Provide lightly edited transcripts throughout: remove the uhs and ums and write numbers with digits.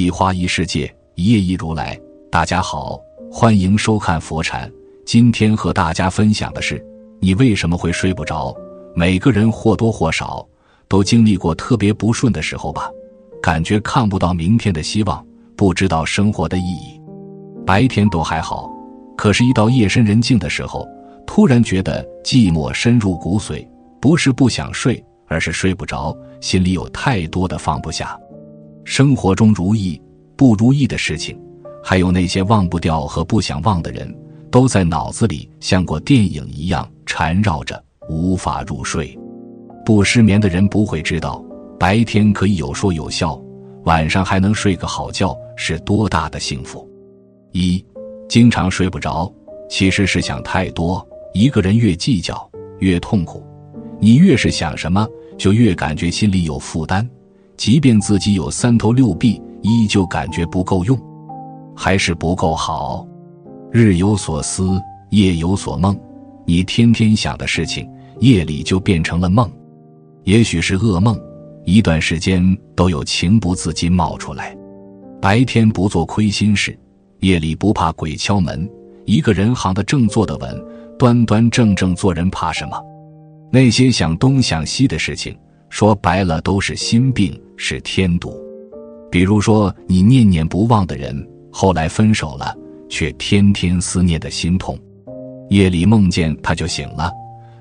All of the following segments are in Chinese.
一花一世界，一叶一如来。大家好，欢迎收看佛禅。今天和大家分享的是，你为什么会睡不着？每个人或多或少都经历过特别不顺的时候吧，感觉看不到明天的希望，不知道生活的意义。白天都还好，可是一到夜深人静的时候，突然觉得寂寞深入骨髓，不是不想睡，而是睡不着，心里有太多的放不下。生活中如意、不如意的事情，还有那些忘不掉和不想忘的人，都在脑子里像过电影一样缠绕着，无法入睡。不失眠的人不会知道，白天可以有说有笑，晚上还能睡个好觉，是多大的幸福。一、经常睡不着，其实是想太多。一个人越计较，越痛苦。你越是想什么，就越感觉心里有负担，即便自己有三头六臂，依旧感觉不够用，还是不够好。日有所思，夜有所梦，你天天想的事情，夜里就变成了梦，也许是噩梦，一段时间都有情不自禁冒出来。白天不做亏心事，夜里不怕鬼敲门，一个人行得正坐得稳，端端正正做人，怕什么？那些想东想西的事情，说白了都是心病，是天毒。比如说你念念不忘的人，后来分手了，却天天思念的心痛，夜里梦见他就醒了，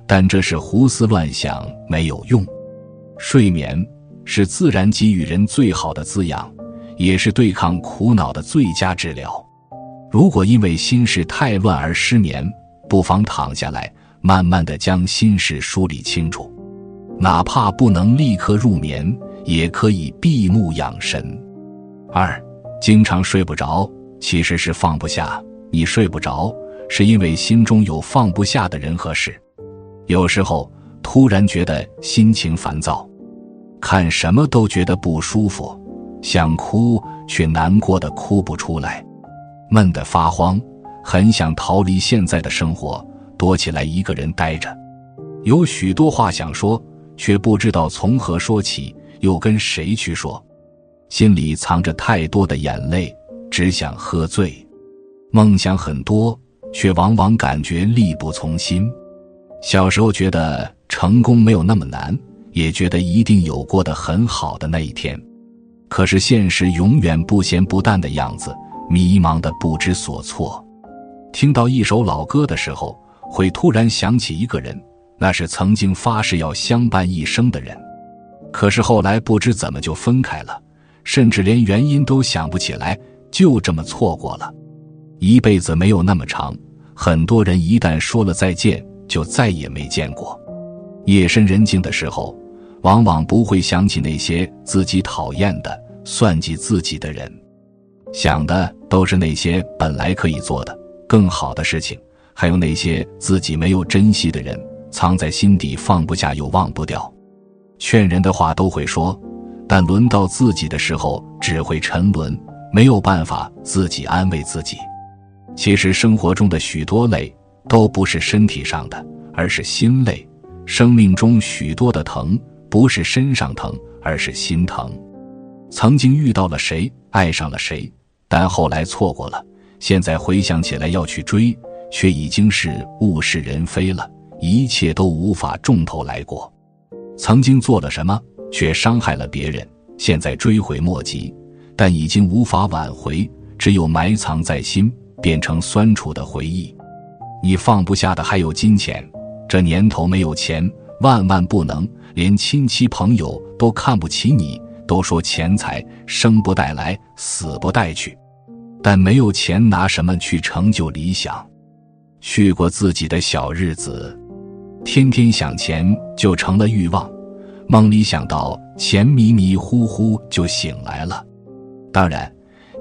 但这是胡思乱想，没有用。睡眠是自然给予人最好的滋养，也是对抗苦恼的最佳治疗。如果因为心事太乱而失眠，不妨躺下来，慢慢地将心事梳理清楚，哪怕不能立刻入眠，也可以闭目养神。二、经常睡不着，其实是放不下。你睡不着，是因为心中有放不下的人和事。有时候突然觉得心情烦躁，看什么都觉得不舒服，想哭却难过的哭不出来，闷得发慌，很想逃离现在的生活，躲起来一个人待着。有许多话想说，却不知道从何说起，又跟谁去说，心里藏着太多的眼泪，只想喝醉。梦想很多，却往往感觉力不从心。小时候觉得成功没有那么难，也觉得一定有过得很好的那一天，可是现实永远不咸不淡的样子，迷茫的不知所措。听到一首老歌的时候，会突然想起一个人，那是曾经发誓要相伴一生的人，可是后来不知怎么就分开了，甚至连原因都想不起来，就这么错过了。一辈子没有那么长，很多人一旦说了再见，就再也没见过。夜深人静的时候，往往不会想起那些自己讨厌的、算计自己的人，想的都是那些本来可以做的更好的事情，还有那些自己没有珍惜的人，藏在心底，放不下又忘不掉。劝人的话都会说，但轮到自己的时候，只会沉沦，没有办法自己安慰自己。其实生活中的许多累，都不是身体上的，而是心累。生命中许多的疼，不是身上疼，而是心疼。曾经遇到了谁，爱上了谁，但后来错过了，现在回想起来要去追，却已经是物是人非了，一切都无法重头来过。曾经做了什么，却伤害了别人，现在追悔莫及，但已经无法挽回，只有埋藏在心，变成酸楚的回忆。你放不下的还有金钱，这年头没有钱，万万不能，连亲戚朋友都看不起你，都说钱财生不带来，死不带去。但没有钱，拿什么去成就理想？去过自己的小日子，天天想钱就成了欲望，梦里想到钱，迷迷糊糊就醒来了。当然，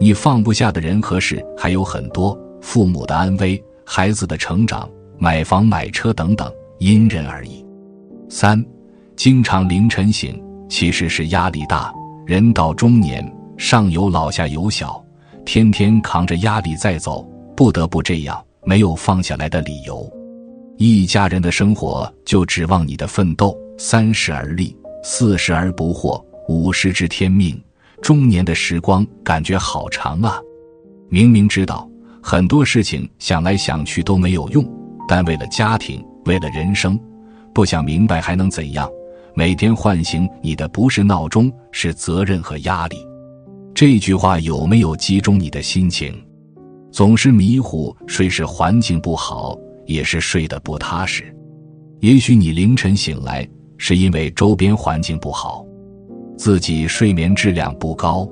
你放不下的人和事还有很多，父母的安危，孩子的成长，买房买车等等，因人而异。三、经常凌晨醒，其实是压力大。人到中年，上有老下有小，天天扛着压力在走，不得不这样，没有放下来的理由。一家人的生活就指望你的奋斗，30而立，40而不惑，50知天命，中年的时光感觉好长啊。明明知道很多事情想来想去都没有用，但为了家庭，为了人生，不想明白还能怎样？每天唤醒你的不是闹钟，是责任和压力。这句话有没有击中你的心情？总是迷糊，睡是环境不好，也是睡得不踏实。也许你凌晨醒来，是因为周边环境不好，自己睡眠质量不高。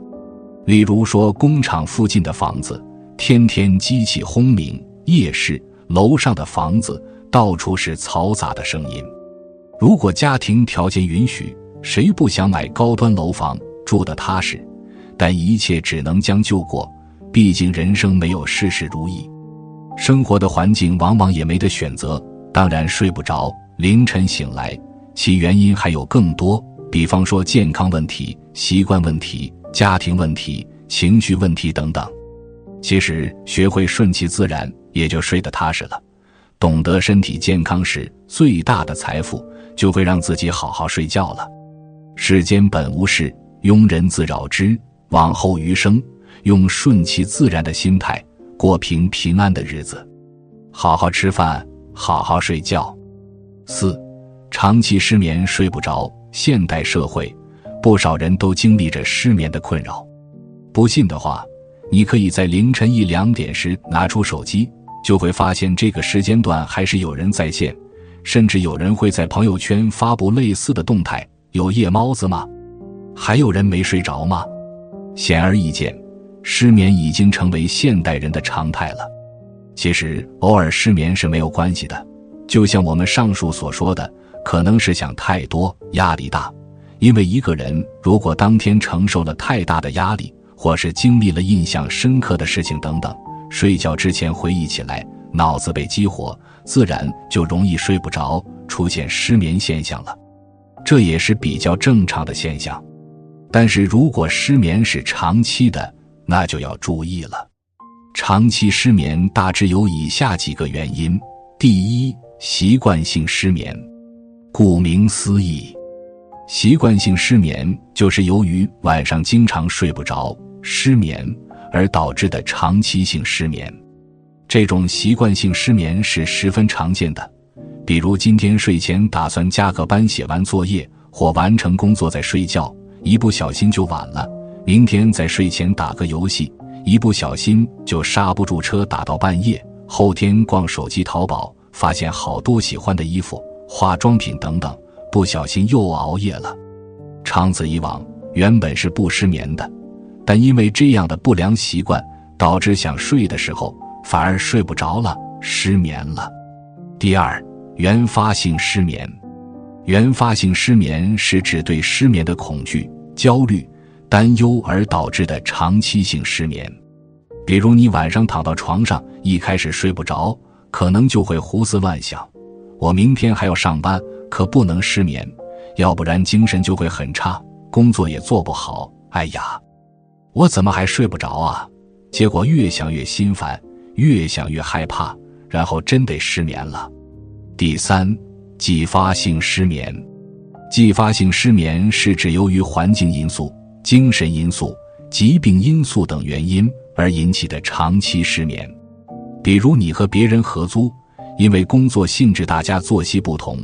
例如说工厂附近的房子，天天机器轰鸣，夜市、楼上的房子，到处是嘈杂的声音。如果家庭条件允许，谁不想买高端楼房，住得踏实？但一切只能将就过，毕竟人生没有事事如意，生活的环境往往也没得选择。当然睡不着，凌晨醒来，其原因还有更多，比方说健康问题、习惯问题、家庭问题、情绪问题等等。其实学会顺其自然，也就睡得踏实了。懂得身体健康是最大的财富，就会让自己好好睡觉了。世间本无事，庸人自扰之。往后余生，用顺其自然的心态过平安的日子，好好吃饭，好好睡觉。4、长期失眠睡不着。现代社会，不少人都经历着失眠的困扰。不信的话，你可以在凌晨1、2点时拿出手机，就会发现这个时间段还是有人在线，甚至有人会在朋友圈发布类似的动态。有夜猫子吗？还有人没睡着吗？显而易见，失眠已经成为现代人的常态了。其实偶尔失眠是没有关系的，就像我们上述所说的，可能是想太多，压力大。因为一个人如果当天承受了太大的压力，或是经历了印象深刻的事情等等，睡觉之前回忆起来，脑子被激活，自然就容易睡不着，出现失眠现象了。这也是比较正常的现象。但是如果失眠是长期的，那就要注意了。长期失眠大致有以下几个原因：第一，习惯性失眠。顾名思义，习惯性失眠就是由于晚上经常睡不着、失眠而导致的长期性失眠。这种习惯性失眠是十分常见的，比如今天睡前打算加个班写完作业或完成工作再睡觉，一不小心就晚了；明天在睡前打个游戏，一不小心就刹不住车打到半夜；后天逛手机淘宝，发现好多喜欢的衣服、化妆品等等，不小心又熬夜了。长此以往，原本是不失眠的，但因为这样的不良习惯，导致想睡的时候反而睡不着了，失眠了。第二，原发性失眠。原发性失眠是指对失眠的恐惧、焦虑、担忧而导致的长期性失眠。比如你晚上躺到床上，一开始睡不着，可能就会胡思乱想，我明天还要上班，可不能失眠，要不然精神就会很差，工作也做不好，哎呀，我怎么还睡不着啊？结果越想越心烦，越想越害怕，然后真得失眠了。第三，继发性失眠。继发性失眠是指由于环境因素、精神因素、疾病因素等原因而引起的长期失眠。比如你和别人合租，因为工作性质大家作息不同，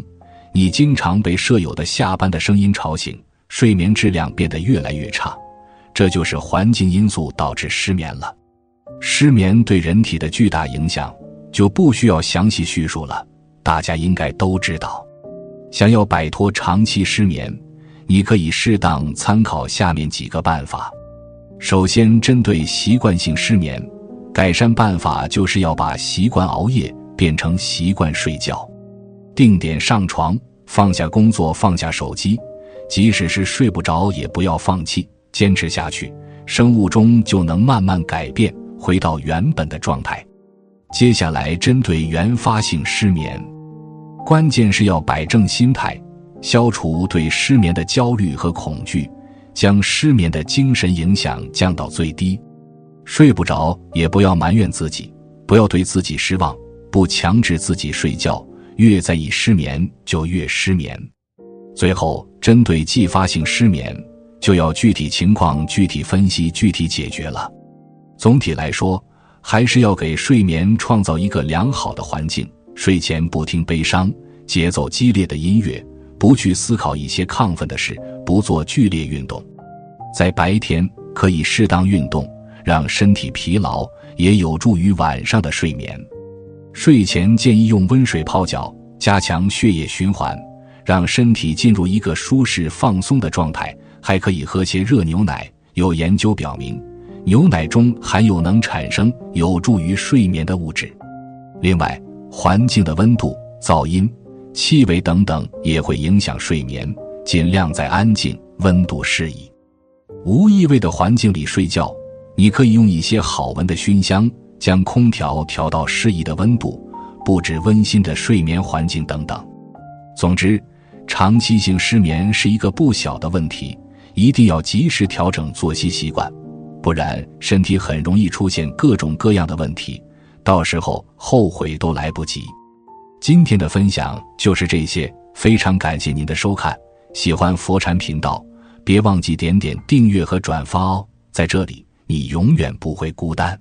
你经常被舍友的下班的声音吵醒，睡眠质量变得越来越差，这就是环境因素导致失眠了。失眠对人体的巨大影响就不需要详细叙述了，大家应该都知道。想要摆脱长期失眠，你可以适当参考下面几个办法。首先，针对习惯性失眠，改善办法就是要把习惯熬夜变成习惯睡觉，定点上床，放下工作，放下手机，即使是睡不着也不要放弃，坚持下去，生物钟就能慢慢改变，回到原本的状态。接下来，针对原发性失眠，关键是要摆正心态，消除对失眠的焦虑和恐惧，将失眠的精神影响降到最低。睡不着也不要埋怨自己，不要对自己失望，不强制自己睡觉，越在意失眠就越失眠。最后，针对继发性失眠，就要具体情况具体分析具体解决了。总体来说，还是要给睡眠创造一个良好的环境。睡前不听悲伤、节奏激烈的音乐，不去思考一些亢奋的事，不做剧烈运动。在白天可以适当运动，让身体疲劳，也有助于晚上的睡眠。睡前建议用温水泡脚，加强血液循环，让身体进入一个舒适放松的状态。还可以喝些热牛奶，有研究表明，牛奶中含有能产生有助于睡眠的物质。另外，环境的温度、噪音、气味等等也会影响睡眠，尽量在安静、温度适宜、无异味的环境里睡觉。你可以用一些好闻的熏香，将空调调到适宜的温度，布置温馨的睡眠环境等等。总之，长期性失眠是一个不小的问题，一定要及时调整作息习惯，不然身体很容易出现各种各样的问题，到时候后悔都来不及。今天的分享就是这些，非常感谢您的收看，喜欢佛禅频道，别忘记点点订阅和转发哦。在这里，你永远不会孤单。